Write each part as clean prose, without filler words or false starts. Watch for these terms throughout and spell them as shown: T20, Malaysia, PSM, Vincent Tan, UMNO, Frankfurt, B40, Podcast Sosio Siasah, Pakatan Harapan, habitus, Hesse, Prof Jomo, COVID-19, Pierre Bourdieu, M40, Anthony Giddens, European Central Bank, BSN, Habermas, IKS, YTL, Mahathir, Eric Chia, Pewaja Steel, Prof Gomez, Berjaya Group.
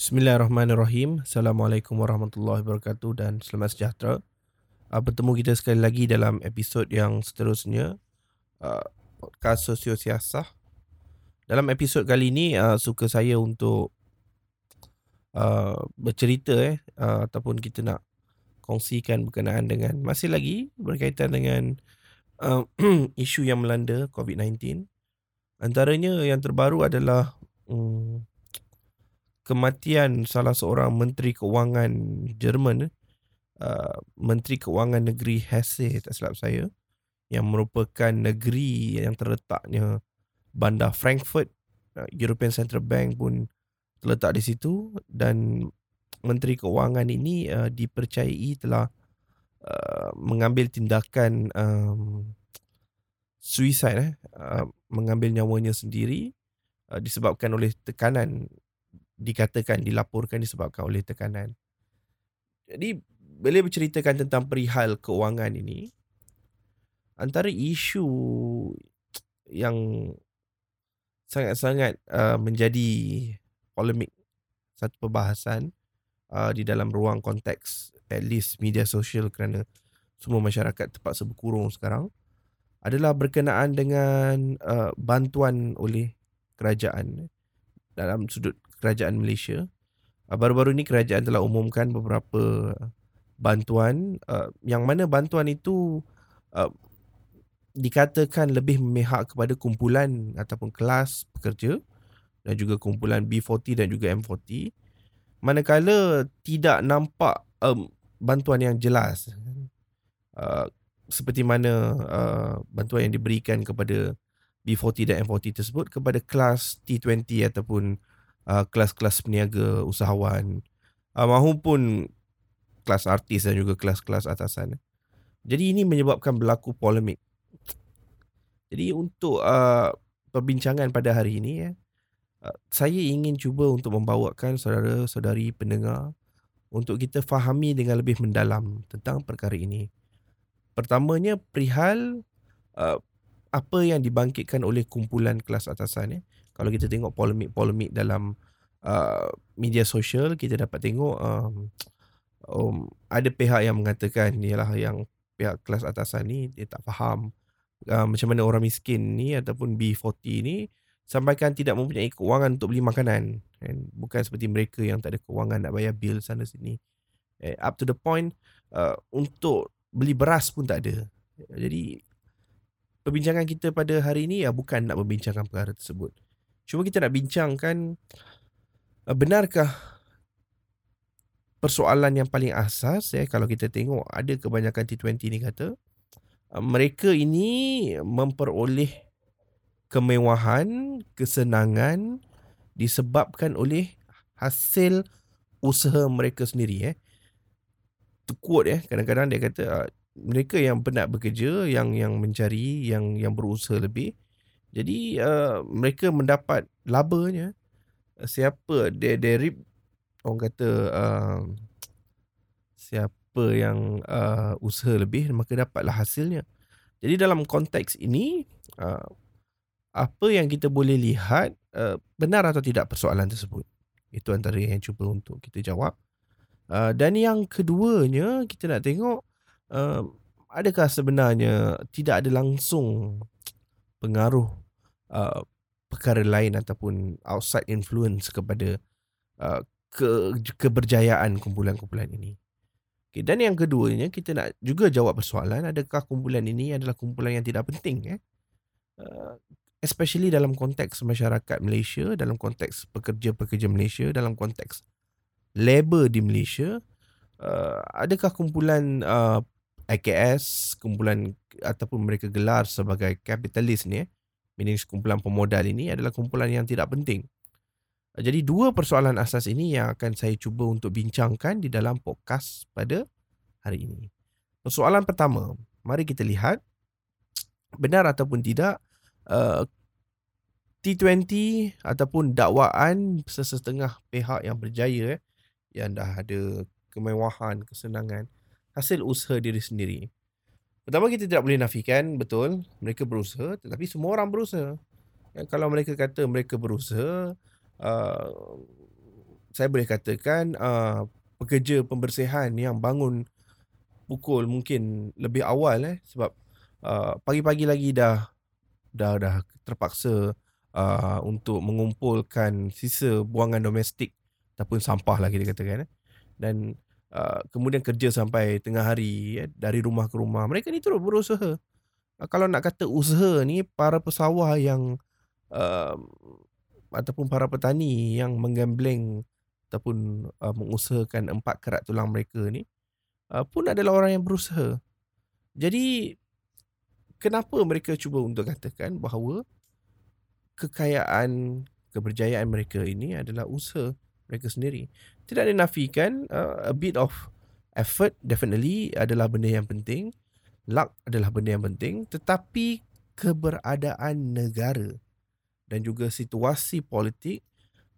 Bismillahirrahmanirrahim. Assalamualaikum warahmatullahi wabarakatuh dan selamat sejahtera. Bertemu kita sekali lagi dalam episod yang seterusnya Podcast Sosio Siasah. Dalam episod kali ini suka saya untuk bercerita ataupun kita nak kongsikan berkenaan dengan masih lagi berkaitan dengan isu yang melanda COVID-19. Antaranya yang terbaru adalah kematian salah seorang Menteri Kewangan Jerman, Menteri Kewangan Negeri Hesse, tak silap saya, yang merupakan negeri yang terletaknya bandar Frankfurt. European Central Bank pun terletak di situ, dan Menteri Kewangan ini dipercayai telah mengambil tindakan suicide, mengambil nyawanya sendiri disebabkan oleh tekanan, dilaporkan disebabkan oleh tekanan. Jadi bila berceritakan tentang perihal kewangan ini, antara isu yang sangat-sangat menjadi polemik, satu perbahasan di dalam ruang konteks at least media sosial, kerana semua masyarakat terpaksa berkurung sekarang, adalah berkenaan dengan bantuan oleh kerajaan. Dalam sudut kerajaan Malaysia, baru-baru ini kerajaan telah umumkan beberapa bantuan, yang mana bantuan itu dikatakan lebih memihak kepada kumpulan ataupun kelas pekerja dan juga kumpulan B40 dan juga M40, manakala tidak nampak bantuan yang jelas, seperti mana bantuan yang diberikan kepada B40 dan M40 tersebut kepada kelas T20 ataupun kelas-kelas peniaga, usahawan, maupun kelas artis dan juga kelas-kelas atasan. Jadi ini menyebabkan berlaku polemik. Jadi untuk perbincangan pada hari ini, saya ingin cuba untuk membawakan saudara-saudari pendengar untuk kita fahami dengan lebih mendalam tentang perkara ini. Pertamanya perihal apa yang dibangkitkan oleh kumpulan kelas atasan. Kalau kita tengok polemik-polemik dalam media sosial, kita dapat tengok ada pihak yang mengatakan ialah yang pihak kelas atasan ni dia tak faham macam mana orang miskin ni ataupun B40 ni sampaikan tidak mempunyai kewangan untuk beli makanan. Bukan seperti mereka yang tak ada kewangan nak bayar bil sana sini. Up to the point untuk beli beras pun tak ada. Jadi perbincangan kita pada hari ini bukan nak membincangkan perkara tersebut. Cuma kita nak bincangkan, benarkah persoalan yang paling asas, kalau kita tengok ada kebanyakan T20 ni kata mereka ini memperoleh kemewahan, kesenangan disebabkan oleh hasil usaha mereka sendiri. To quote, kadang-kadang dia kata mereka yang penat bekerja, yang mencari, yang berusaha lebih. Jadi mereka mendapat labanya. Siapa they rip, orang kata siapa yang usaha lebih maka dapatlah hasilnya. Jadi dalam konteks ini, apa yang kita boleh lihat, benar atau tidak persoalan tersebut? Itu antara yang cuba untuk kita jawab. Dan yang keduanya, kita nak tengok adakah sebenarnya tidak ada langsung pengaruh perkara lain ataupun outside influence kepada keberjayaan kumpulan-kumpulan ini. Okay, dan yang keduanya, kita nak juga jawab persoalan adakah kumpulan ini adalah kumpulan yang tidak penting. Especially dalam konteks masyarakat Malaysia, dalam konteks pekerja-pekerja Malaysia, dalam konteks labor di Malaysia, adakah kumpulan IKS, kumpulan ataupun mereka gelar sebagai kapitalis ni, meaning kumpulan pemodal ini adalah kumpulan yang tidak penting. Jadi dua persoalan asas ini yang akan saya cuba untuk bincangkan di dalam podcast pada hari ini. Persoalan pertama, mari kita lihat benar ataupun tidak T20 ataupun dakwaan sesetengah pihak yang berjaya yang dah ada kemewahan, kesenangan hasil usaha diri sendiri. Pertama, kita tidak boleh nafikan, betul, mereka berusaha, tetapi semua orang berusaha. Kalau mereka kata mereka berusaha, saya boleh katakan pekerja pembersihan yang bangun pukul mungkin lebih awal sebab pagi-pagi lagi dah terpaksa untuk mengumpulkan sisa buangan domestik ataupun sampah lah kita katakan dan kemudian kerja sampai tengah hari dari rumah ke rumah. Mereka ni terus berusaha. Kalau nak kata usaha ni, para pesawah yang ataupun para petani yang menggambleng ataupun mengusahakan empat kerat tulang mereka ni pun adalah orang yang berusaha. Jadi kenapa mereka cuba untuk katakan bahawa kekayaan, keberjayaan mereka ini adalah usaha mereka sendiri? Tidak dinafikan, a bit of effort definitely adalah benda yang penting. Luck adalah benda yang penting. Tetapi keberadaan negara dan juga situasi politik,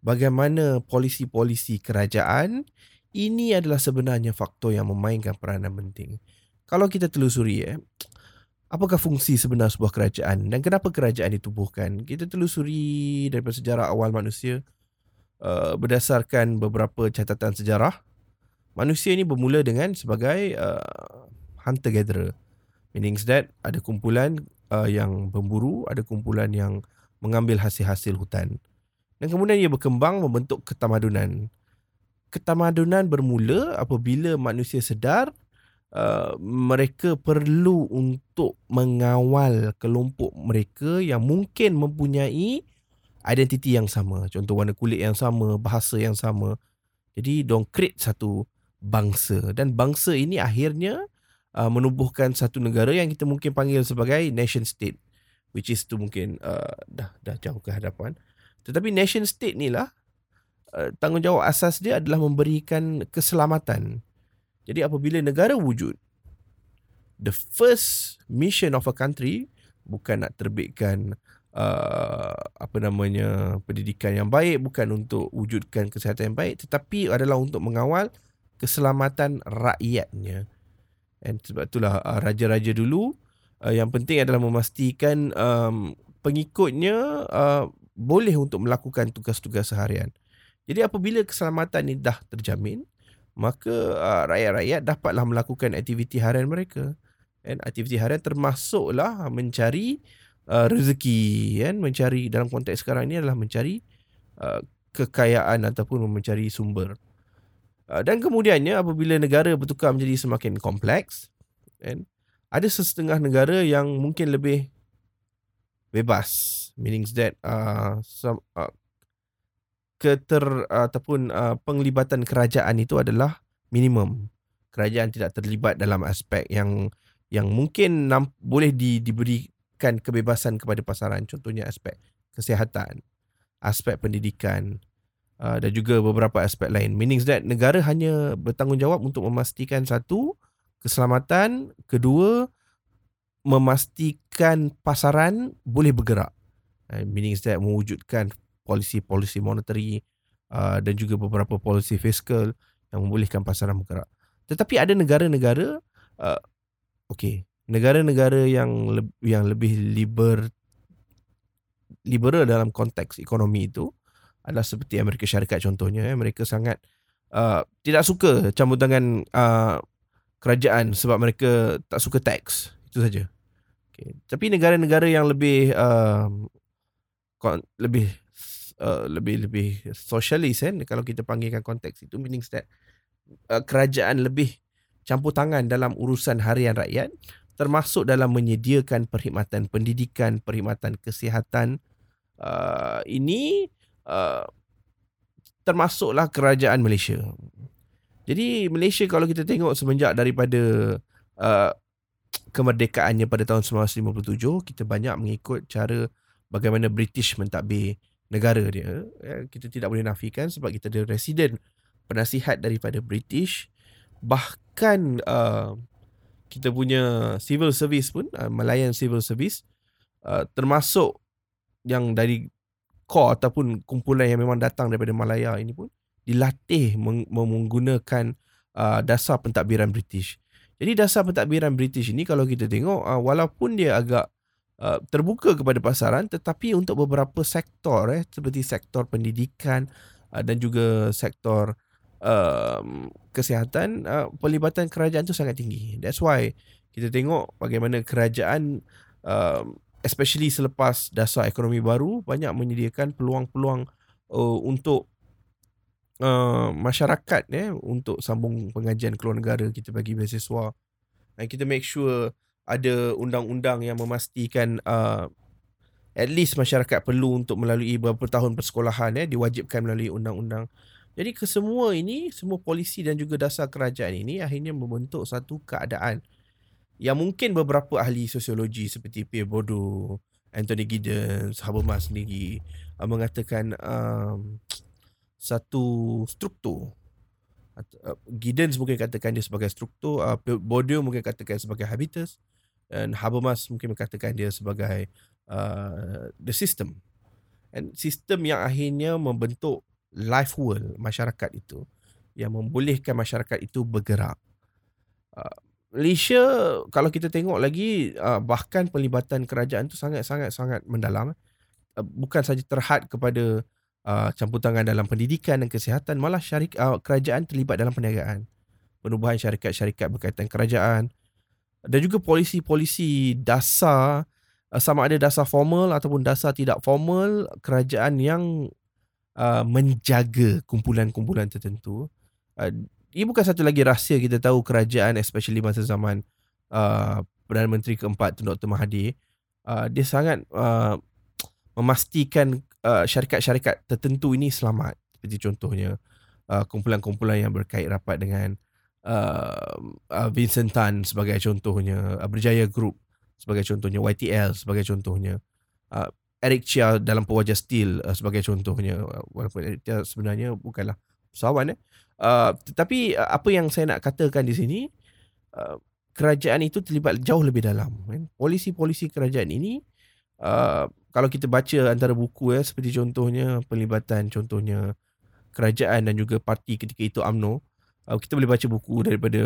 bagaimana polisi-polisi kerajaan, ini adalah sebenarnya faktor yang memainkan peranan penting. Kalau kita telusuri apakah fungsi sebenar sebuah kerajaan dan kenapa kerajaan ditubuhkan, kita telusuri daripada sejarah awal manusia. Berdasarkan beberapa catatan sejarah, manusia ini bermula dengan sebagai hunter-gatherer. Meaning that ada kumpulan yang berburu, ada kumpulan yang mengambil hasil-hasil hutan. Dan kemudian ia berkembang membentuk ketamadunan. Ketamadunan bermula apabila manusia sedar mereka perlu untuk mengawal kelompok mereka yang mungkin mempunyai identiti yang sama, contoh warna kulit yang sama, bahasa yang sama. Jadi diorang create satu bangsa, dan bangsa ini akhirnya menubuhkan satu negara yang kita mungkin panggil sebagai nation state, which is tu mungkin dah jauh ke hadapan. Tetapi nation state ni lah tanggungjawab asas dia adalah memberikan keselamatan. Jadi apabila negara wujud, the first mission of a country bukan nak terbitkan pendidikan yang baik, bukan untuk wujudkan kesihatan yang baik, tetapi adalah untuk mengawal keselamatan rakyatnya. Dan sebab itulah raja-raja dulu yang penting adalah memastikan pengikutnya boleh untuk melakukan tugas-tugas seharian. Jadi apabila keselamatan ini dah terjamin, maka rakyat-rakyat dapatlah melakukan aktiviti harian mereka. Dan aktiviti harian termasuklah mencari rezeki, kan? Mencari dalam konteks sekarang ni adalah mencari kekayaan ataupun mencari sumber. Dan kemudiannya apabila negara bertukar menjadi semakin kompleks, kan? Ada setengah negara yang mungkin lebih bebas, meaning that penglibatan kerajaan itu adalah minimum. Kerajaan tidak terlibat dalam aspek yang mungkin boleh diberi kebebasan kepada pasaran, contohnya aspek kesihatan, aspek pendidikan dan juga beberapa aspek lain. Meaning that negara hanya bertanggungjawab untuk memastikan satu, keselamatan, kedua, memastikan pasaran boleh bergerak. Meaning that mewujudkan polisi-polisi monetary dan juga beberapa polisi fiskal yang membolehkan pasaran bergerak. Tetapi ada negara-negara negara-negara yang lebih liberal dalam konteks ekonomi itu adalah seperti Amerika Syarikat contohnya. Mereka sangat tidak suka campur tangan kerajaan sebab mereka tak suka tax. Itu saja. Okay. Tapi negara-negara yang lebih socialist, kalau kita panggilkan konteks itu, meaning that kerajaan lebih campur tangan dalam urusan harian rakyat, termasuk dalam menyediakan perkhidmatan pendidikan, perkhidmatan kesihatan. Ini termasuklah kerajaan Malaysia. Jadi Malaysia kalau kita tengok semenjak daripada kemerdekaannya pada tahun 1957, kita banyak mengikut cara bagaimana British mentadbir negara dia. Kita tidak boleh nafikan sebab kita ada resident penasihat daripada British. Bahkan kita punya civil service pun, Malayan civil service, termasuk yang dari core ataupun kumpulan yang memang datang daripada Malaya ini pun dilatih menggunakan dasar pentadbiran British. Jadi dasar pentadbiran British ini kalau kita tengok, walaupun dia agak terbuka kepada pasaran, tetapi untuk beberapa sektor seperti sektor pendidikan, dan juga sektor kesihatan, pelibatan kerajaan tu sangat tinggi. That's why kita tengok bagaimana kerajaan, especially selepas dasar ekonomi baru, banyak menyediakan peluang-peluang untuk masyarakat, untuk sambung pengajian keluar negara. Kita bagi beasiswa, dan kita make sure ada undang-undang yang memastikan at least masyarakat perlu untuk melalui beberapa tahun persekolahan, diwajibkan melalui undang-undang. Jadi kesemua ini, semua polisi dan juga dasar kerajaan ini akhirnya membentuk satu keadaan yang mungkin beberapa ahli sosiologi seperti Pierre Bourdieu, Anthony Giddens, Habermas sendiri mengatakan satu struktur. Giddens mungkin katakan dia sebagai struktur, Bourdieu mungkin katakan sebagai habitus, dan Habermas mungkin katakan dia sebagai the system. And sistem yang akhirnya membentuk life world masyarakat itu, yang membolehkan masyarakat itu bergerak. Malaysia, kalau kita tengok lagi, bahkan pelibatan kerajaan itu sangat mendalam. Bukan saja terhad kepada campur tangan dalam pendidikan dan kesihatan, malah kerajaan terlibat dalam perniagaan, penubuhan syarikat-syarikat berkaitan kerajaan, dan juga polisi-polisi dasar, sama ada dasar formal ataupun dasar tidak formal, kerajaan yang menjaga kumpulan-kumpulan tertentu. Ini bukan satu lagi rahsia, kita tahu kerajaan, especially masa zaman Perdana Menteri keempat Dr. Mahathir, dia sangat memastikan syarikat-syarikat tertentu ini selamat. Seperti contohnya kumpulan-kumpulan yang berkait rapat dengan Vincent Tan sebagai contohnya, Berjaya Group sebagai contohnya, YTL sebagai contohnya, Eric Chia dalam Pewaja Steel sebagai contohnya, walaupun Eric Chia sebenarnya bukanlah usahawan. Tetapi apa yang saya nak katakan di sini, kerajaan itu terlibat jauh lebih dalam. Polisi-polisi kerajaan ini, kalau kita baca antara buku, seperti contohnya pelibatan contohnya kerajaan dan juga parti ketika itu UMNO, kita boleh baca buku daripada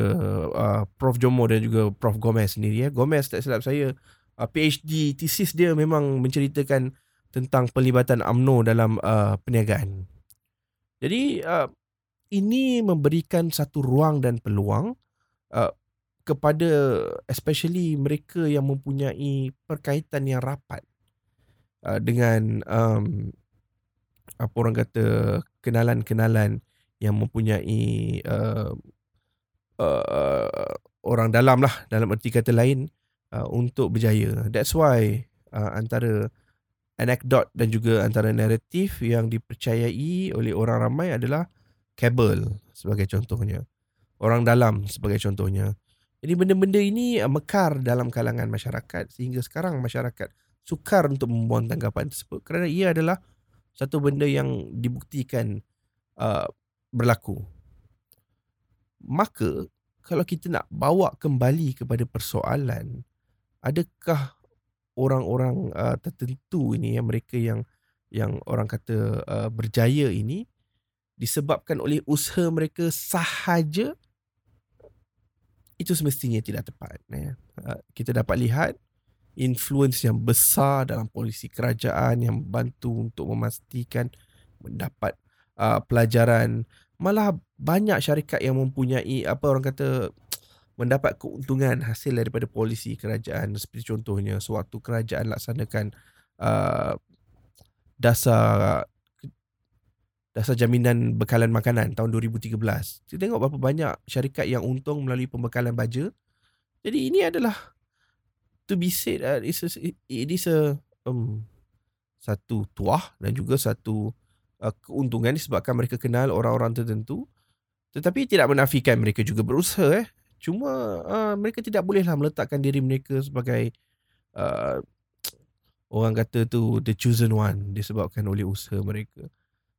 Prof Jomo dan juga Prof Gomez sendiri. Gomez, tak silap saya, PhD thesis dia memang menceritakan tentang pelibatan UMNO dalam perniagaan. Jadi ini memberikan satu ruang dan peluang kepada especially mereka yang mempunyai perkaitan yang rapat dengan apa orang kata, kenalan-kenalan yang mempunyai orang dalam lah, dalam erti kata lain, untuk berjaya. That's why antara anekdot dan juga antara naratif yang dipercayai oleh orang ramai adalah kabel sebagai contohnya, orang dalam sebagai contohnya. Jadi benda-benda ini mekar dalam kalangan masyarakat, sehingga sekarang masyarakat sukar untuk membuang tanggapan tersebut, kerana ia adalah satu benda yang dibuktikan berlaku. Maka kalau kita nak bawa kembali kepada persoalan, adakah orang-orang tertentu ini, yang mereka yang orang kata berjaya ini, disebabkan oleh usaha mereka sahaja? Itu semestinya tidak tepat. Kita dapat lihat influence yang besar dalam polisi kerajaan yang membantu untuk memastikan mendapat pelajaran. Malah banyak syarikat yang mempunyai apa orang kata, mendapat keuntungan hasil daripada polisi kerajaan. Seperti contohnya, sewaktu kerajaan laksanakan dasar jaminan bekalan makanan tahun 2013, kita tengok berapa banyak syarikat yang untung melalui pembekalan baja. Jadi ini adalah, to be said, satu tuah dan juga satu keuntungan disebabkan mereka kenal orang-orang tertentu. Tetapi tidak menafikan mereka juga berusaha. Cuma mereka tidak bolehlah meletakkan diri mereka sebagai orang kata tu the chosen one disebabkan oleh usaha mereka.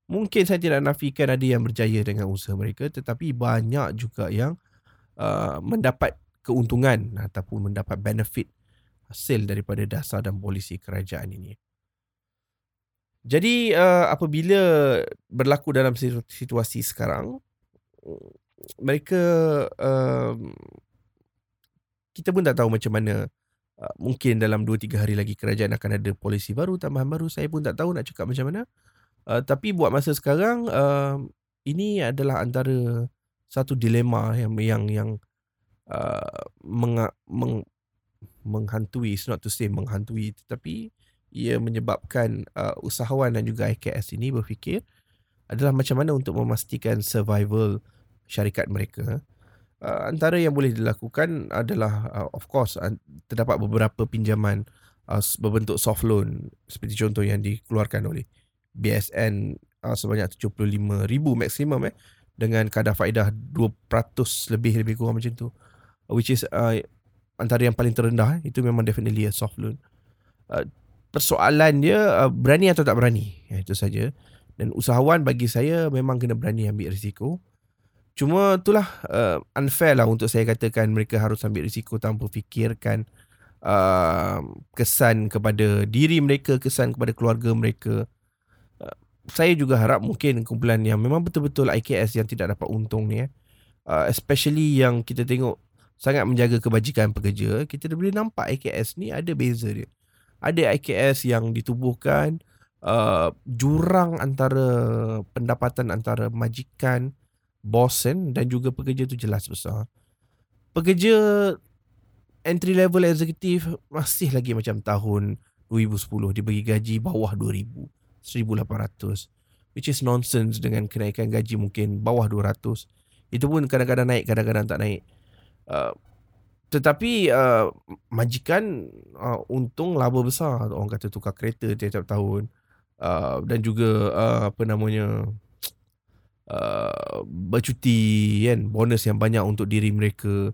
Mungkin saya tidak nafikan ada yang berjaya dengan usaha mereka, tetapi banyak juga yang mendapat keuntungan ataupun mendapat benefit hasil daripada dasar dan polisi kerajaan ini. Jadi apabila berlaku dalam situasi sekarang, mereka kita pun tak tahu macam mana. Mungkin dalam 2-3 hari lagi kerajaan akan ada polisi baru, tambahan baru. Saya pun tak tahu nak cakap macam mana. Tapi buat masa sekarang, ini adalah antara satu dilema yang menghantui, it's not to say menghantui, tetapi ia menyebabkan usahawan dan juga IKS ini berfikir adalah macam mana untuk memastikan survival syarikat mereka. Antara yang boleh dilakukan adalah of course terdapat beberapa pinjaman berbentuk soft loan, seperti contoh yang dikeluarkan oleh BSN sebanyak 75,000 maksimum dengan kadar faedah 2% lebih kurang macam tu, which is antara yang paling terendah. Itu memang definitely a soft loan. Persoalan dia berani atau tak berani, itu saja. Dan usahawan bagi saya memang kena berani ambil risiko. Cuma itulah, unfair lah untuk saya katakan mereka harus ambil risiko tanpa fikirkan kesan kepada diri mereka, kesan kepada keluarga mereka. Saya juga harap mungkin kumpulan yang memang betul-betul IKS yang tidak dapat untung ni, especially yang kita tengok sangat menjaga kebajikan pekerja, kita boleh nampak IKS ni ada beza dia. Ada IKS yang ditubuhkan jurang antara pendapatan antara majikan, bosen dan juga pekerja tu jelas besar. Pekerja entry level executive masih lagi macam tahun 2010, dia bagi gaji bawah 2,000, 1,800, which is nonsense. Dengan kenaikan gaji mungkin bawah 200, itu pun kadang-kadang naik, kadang-kadang tak naik. Tetapi majikan untung laba besar, orang kata tukar kereta tiap-tiap tahun, dan juga bercuti kan, bonus yang banyak untuk diri mereka.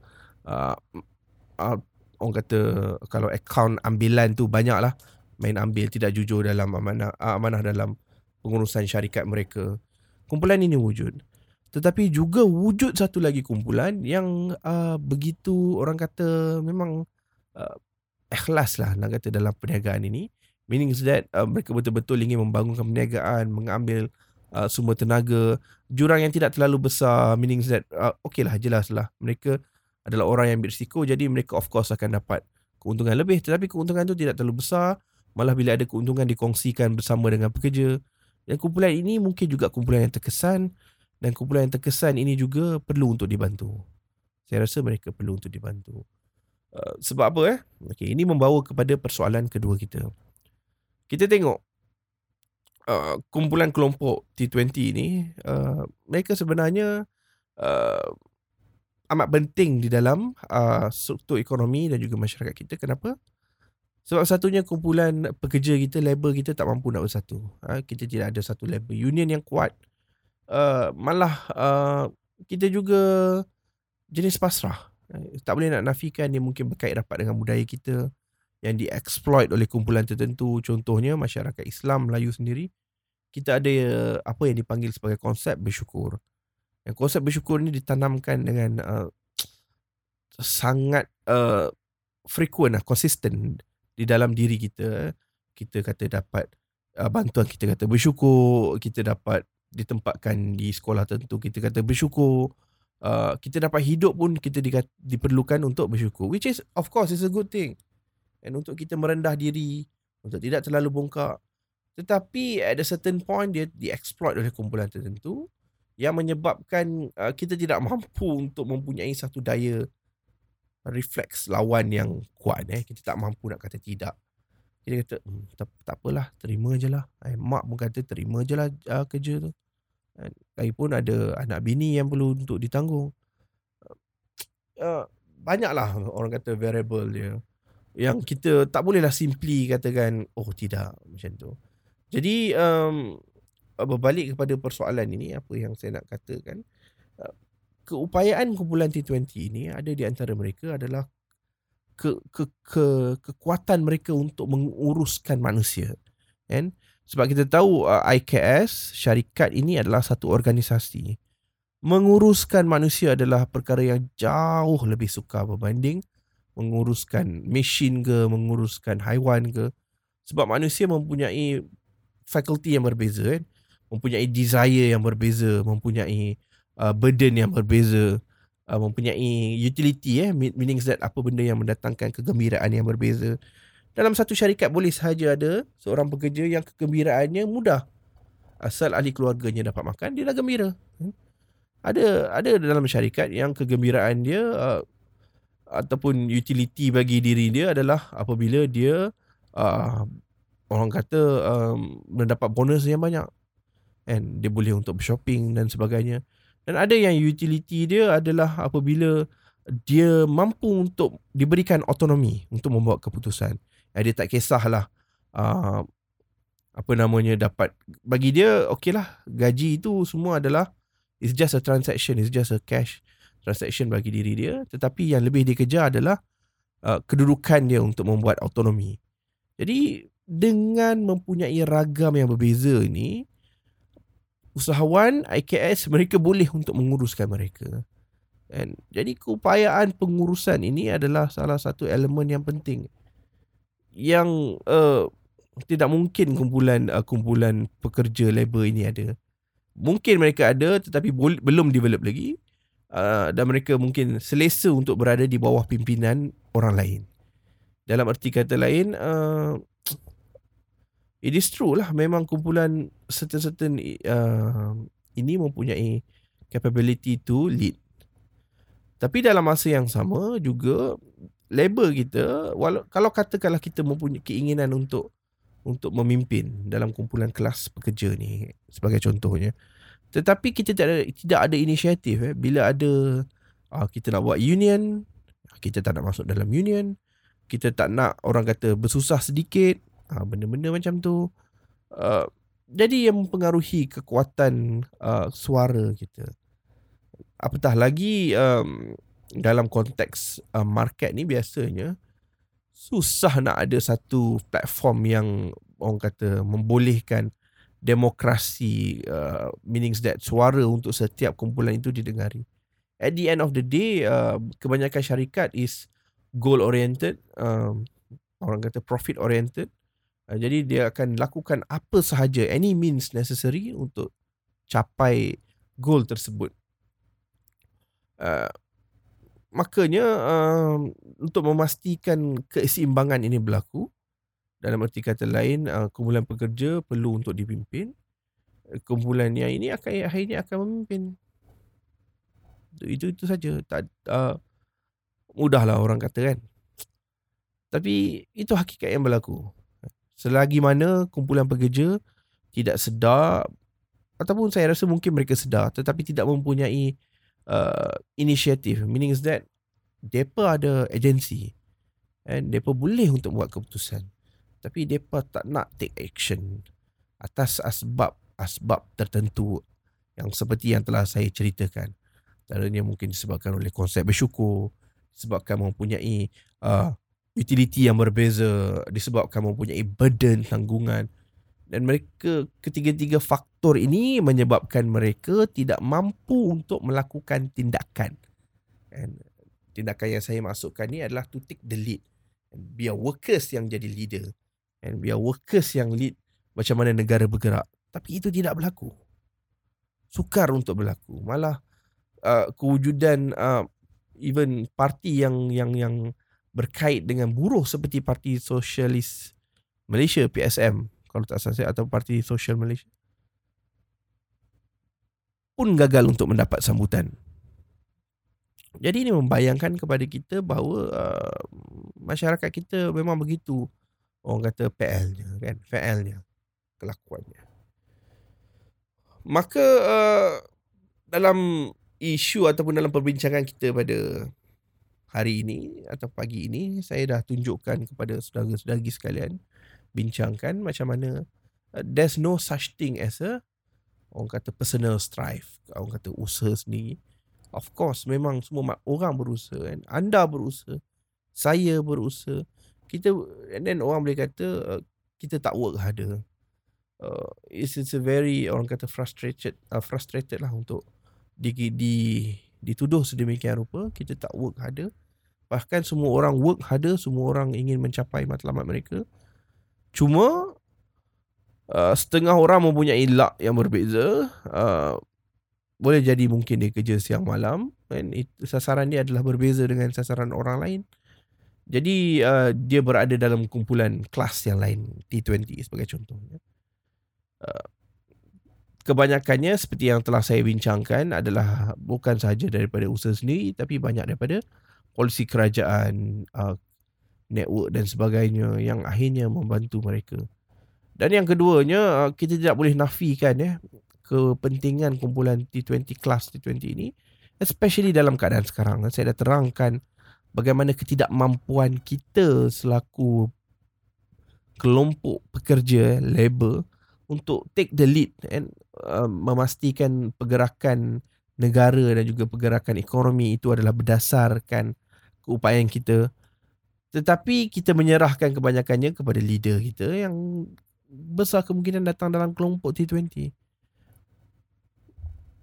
Orang kata kalau akaun ambilan tu banyaklah, main ambil, tidak jujur dalam amanah dalam pengurusan syarikat mereka. Kumpulan ini wujud. Tetapi juga wujud satu lagi kumpulan yang begitu orang kata memang ikhlas lah nak kata dalam perniagaan ini, meaning that mereka betul-betul ingin membangunkan perniagaan, mengambil sumber tenaga, jurang yang tidak terlalu besar, meaning that okey lah, jelas lah mereka adalah orang yang ambil risiko, jadi mereka of course akan dapat keuntungan lebih. Tetapi keuntungan tu tidak terlalu besar, malah bila ada keuntungan dikongsikan bersama dengan pekerja. Dan kumpulan ini mungkin juga kumpulan yang terkesan, dan kumpulan yang terkesan ini juga perlu untuk dibantu. Saya rasa mereka perlu untuk dibantu. Sebab apa okey, ini membawa kepada persoalan kedua kita. Kita tengok kumpulan kelompok T20 ni, mereka sebenarnya amat penting di dalam struktur ekonomi dan juga masyarakat kita. Kenapa? Sebab satunya kumpulan pekerja kita, labor kita tak mampu nak bersatu. Kita tidak ada satu labor union yang kuat. Malah kita juga jenis pasrah. Tak boleh nak nafikan dia mungkin berkait rapat dengan budaya kita yang dieksploit oleh kumpulan tertentu. Contohnya masyarakat Islam Melayu sendiri, kita ada apa yang dipanggil sebagai konsep bersyukur. Yang konsep bersyukur ni ditanamkan dengan sangat frequent, konsisten di dalam diri kita. Kita kata dapat bantuan, kita kata bersyukur. Kita dapat ditempatkan di sekolah tertentu, kita kata bersyukur. Kita dapat hidup pun kita diperlukan untuk bersyukur, which is of course is a good thing. Dan untuk kita merendah diri, untuk tidak terlalu bongkak. Tetapi at a certain point, dia dieksploit oleh kumpulan tertentu yang menyebabkan kita tidak mampu untuk mempunyai satu daya refleks lawan yang kuat. Kita tak mampu nak kata tidak. Kita kata, tak apalah, terima je lah. Mak pun kata, terima je lah kerja tu. Lagipun ada anak bini yang perlu untuk ditanggung. Banyaklah orang kata variable dia, yang kita tak bolehlah simply katakan oh tidak macam tu. Jadi berbalik kepada persoalan ini, apa yang saya nak katakan, keupayaan kumpulan T20 ini ada di antara mereka adalah kekuatan mereka untuk menguruskan manusia. And sebab kita tahu IKS syarikat ini adalah satu organisasi. Menguruskan manusia adalah perkara yang jauh lebih sukar berbanding menguruskan mesin ke, menguruskan haiwan ke. Sebab manusia mempunyai fakulti yang berbeza, mempunyai desire yang berbeza, mempunyai burden yang berbeza, mempunyai utility, meaning that apa benda yang mendatangkan kegembiraan yang berbeza. Dalam satu syarikat boleh sahaja ada seorang pekerja yang kegembiraannya mudah, asal ahli keluarganya dapat makan, dia dah gembira. Ada dalam syarikat yang kegembiraan dia ataupun utility bagi diri dia adalah apabila dia orang kata mendapat bonus yang banyak, and dia boleh untuk shopping dan sebagainya. Dan ada yang utility dia adalah apabila dia mampu untuk diberikan autonomi untuk membuat keputusan. Dia tak kisahlah dapat, bagi dia okeylah, gaji itu semua adalah it's just a transaction, it's just a cash transaction bagi diri dia. Tetapi yang lebih dikejar adalah kedudukan dia untuk membuat autonomi. Jadi dengan mempunyai ragam yang berbeza ni, usahawan IKS mereka boleh untuk menguruskan mereka. And jadi keupayaan pengurusan ini adalah salah satu elemen yang penting, yang tidak mungkin kumpulan pekerja labor ini ada. Mungkin mereka ada tetapi belum develop lagi, dan mereka mungkin selesa untuk berada di bawah pimpinan orang lain. Dalam erti kata lain, it is true lah, memang kumpulan certain ini mempunyai capability to lead. Tapi dalam masa yang sama juga, labor kita, kalau katakanlah kita mempunyai keinginan untuk memimpin dalam kumpulan kelas pekerja ni sebagai contohnya, tetapi kita tidak ada inisiatif. Bila ada kita nak buat union, kita tak nak masuk dalam union, kita tak nak orang kata bersusah sedikit, benda-benda macam tu, jadi yang mempengaruhi kekuatan suara kita. Apatah lagi dalam konteks market ni, biasanya susah nak ada satu platform yang orang kata membolehkan demokrasi, meaning that suara untuk setiap kumpulan itu didengari. At the end of the day, kebanyakan syarikat is goal oriented, orang kata profit oriented. Jadi dia akan lakukan apa sahaja, any means necessary untuk capai goal tersebut. Makanya untuk memastikan keseimbangan ini berlaku, dalam erti kata lain, kumpulan pekerja perlu untuk dipimpin, kumpulan yang ini akhirnya akan memimpin. Itu saja. Mudahlah orang kata kan. Tapi itu hakikat yang berlaku. Selagi mana kumpulan pekerja tidak sedar, ataupun saya rasa mungkin mereka sedar tetapi tidak mempunyai inisiatif, meaning is that mereka ada agensi and mereka boleh untuk buat keputusan, tapi mereka tak nak take action atas asbab tertentu yang seperti yang telah saya ceritakan. Antaranya mungkin disebabkan oleh konsep bersyukur, disebabkan mempunyai utility yang berbeza, disebabkan mempunyai burden tanggungan, dan mereka ketiga-tiga faktor ini menyebabkan mereka tidak mampu untuk melakukan tindakan. And tindakan yang saya masukkan ni adalah to take the lead. And biar workers yang jadi leader, and biar workers yang lead macam mana negara bergerak. Tapi itu tidak berlaku. Sukar untuk berlaku. Malah kewujudan even parti yang berkait dengan buruh seperti Parti Sosialis Malaysia, PSM kalau tak salah saya, atau Parti Sosial Malaysia, pun gagal untuk mendapat sambutan. Jadi ini membayangkan kepada kita bahawa masyarakat kita memang begitu, orang kata PL-nya kan, PL-nya, kelakuannya. Maka dalam isu ataupun dalam perbincangan kita pada hari ini atau pagi ini, saya dah tunjukkan kepada saudara-saudari sekalian, bincangkan macam mana there's no such thing as a, orang kata, personal strife, orang kata usaha sendiri. Of course memang semua orang berusaha, kan? Anda berusaha, saya berusaha, kita, and then orang boleh kata kita tak work harder. It's a very, orang kata, frustrated lah untuk dituduh sedemikian rupa kita tak work harder. Bahkan semua orang work harder, semua orang ingin mencapai matlamat mereka. Cuma setengah orang mempunyai luck yang berbeza. Boleh jadi mungkin dia kerja siang malam, kan? Sasaran dia adalah berbeza dengan sasaran orang lain. Jadi dia berada dalam kumpulan kelas yang lain, T20 sebagai contohnya. kebanyakannya seperti yang telah saya bincangkan adalah bukan sahaja daripada usaha sendiri, tapi banyak daripada polisi kerajaan, network dan sebagainya yang akhirnya membantu mereka. Dan yang keduanya, kita tidak boleh nafikan kepentingan kumpulan T20, kelas T20 ini, especially dalam keadaan sekarang. Saya dah terangkan bagaimana ketidakmampuan kita selaku kelompok pekerja, labor, untuk take the lead and memastikan pergerakan negara dan juga pergerakan ekonomi itu adalah berdasarkan keupayaan kita. Tetapi kita menyerahkan kebanyakannya kepada leader kita yang besar kemungkinan datang dalam kelompok T20.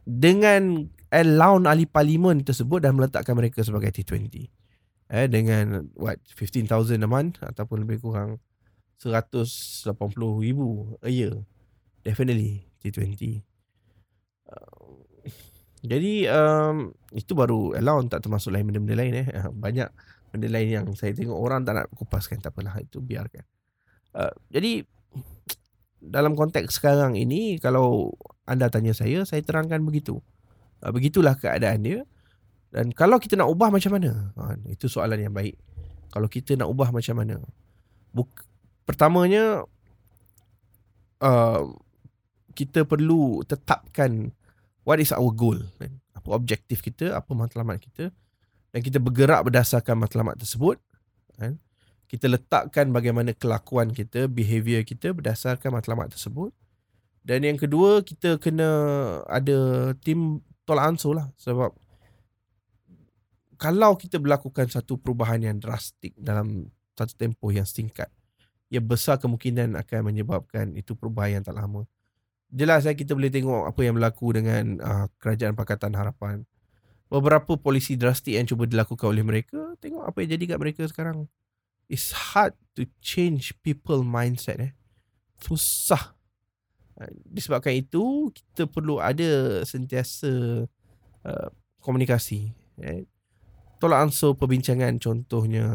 Dengan laun ahli parlimen tersebut dah meletakkan mereka sebagai T20. Dengan $15,000 a month ataupun lebih kurang $180,000 a year. Definitely T20. Jadi itu baru allowance, tak termasuk lain benda-benda lain Banyak benda lain yang saya tengok orang tak nak kupaskan, tak apalah, itu biarkan. Jadi dalam konteks sekarang ini, kalau anda tanya saya terangkan begitu. Begitulah keadaan dia. Dan kalau kita nak ubah macam mana? Itu soalan yang baik. Kalau kita nak ubah macam mana? Pertamanya, kita perlu tetapkan what is our goal. Apa objektif kita, apa matlamat kita. Dan kita bergerak berdasarkan matlamat tersebut. Kita letakkan bagaimana kelakuan kita, behavior kita berdasarkan matlamat tersebut. Dan yang kedua, kita kena ada tim tolak ansur lah. Sebab kalau kita berlakukan satu perubahan yang drastik dalam satu tempoh yang singkat, ia besar kemungkinan akan menyebabkan itu perubahan yang tak lama. Jelas kita boleh tengok apa yang berlaku dengan Kerajaan Pakatan Harapan. Beberapa polisi drastik yang cuba dilakukan oleh mereka, tengok apa yang jadi kat mereka sekarang. It's hard to change people mindset. Susah. Disebabkan itu, kita perlu ada sentiasa komunikasi. Tolak ansur perbincangan contohnya,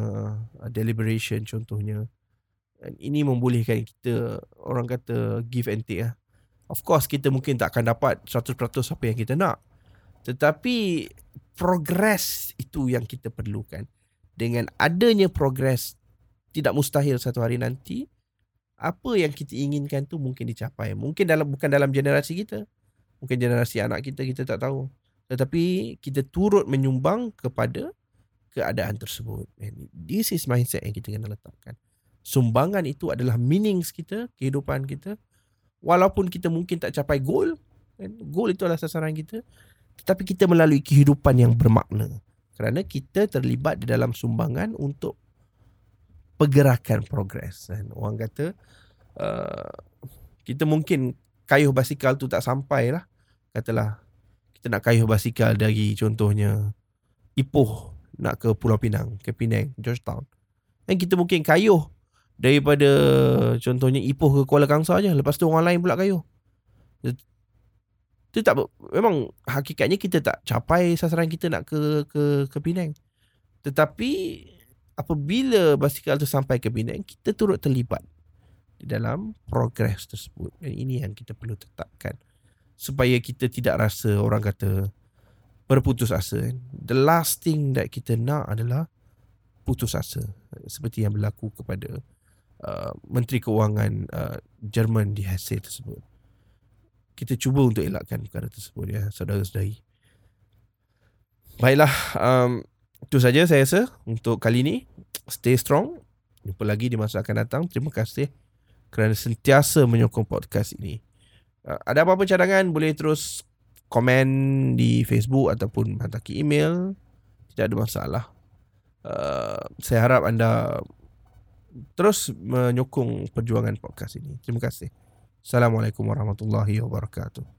deliberation contohnya. Dan ini membolehkan kita, orang kata, give and take. Of course, kita mungkin tak akan dapat 100% apa yang kita nak. Tetapi progress itu yang kita perlukan. Dengan adanya progress, tidak mustahil satu hari nanti apa yang kita inginkan tu mungkin dicapai. Mungkin bukan dalam generasi kita, mungkin generasi anak kita, kita tak tahu. Tetapi kita turut menyumbang kepada keadaan tersebut. And this is mindset yang kita kena letakkan. Sumbangan itu adalah meanings kita, kehidupan kita. Walaupun kita mungkin tak capai goal, goal itu adalah sasaran kita, tetapi kita melalui kehidupan yang bermakna kerana kita terlibat di dalam sumbangan untuk pergerakan progres. Orang kata kita mungkin kayuh basikal tu tak sampai lah. Katalah kita nak kayuh basikal dari contohnya Ipoh nak ke Pulau Pinang, ke Penang, Georgetown. Dan kita mungkin kayuh daripada contohnya Ipoh ke Kuala Kangsar je. Lepas tu orang lain pula kayuh. Itu tak, memang hakikatnya kita tak capai sasaran kita nak ke Penang. Tetapi apabila basikal tu sampai ke Penang, kita turut terlibat di dalam progres tersebut. Dan ini yang kita perlu tetapkan supaya kita tidak rasa, orang kata, berputus asa. The last thing that kita nak adalah putus asa. Seperti yang berlaku kepada Menteri Kewangan Jerman di Hesse tersebut. Kita cuba untuk elakkan perkara tersebut, saudara-saudari. Baiklah, itu saja saya rasa untuk kali ini. Stay strong. Jumpa lagi di masa akan datang. Terima kasih kerana sentiasa menyokong podcast ini. Ada apa-apa cadangan, boleh terus komen di Facebook ataupun hantarkan email. Tidak ada masalah. Saya harap anda terus menyokong perjuangan podcast ini. Terima kasih. Assalamualaikum warahmatullahi wabarakatuh.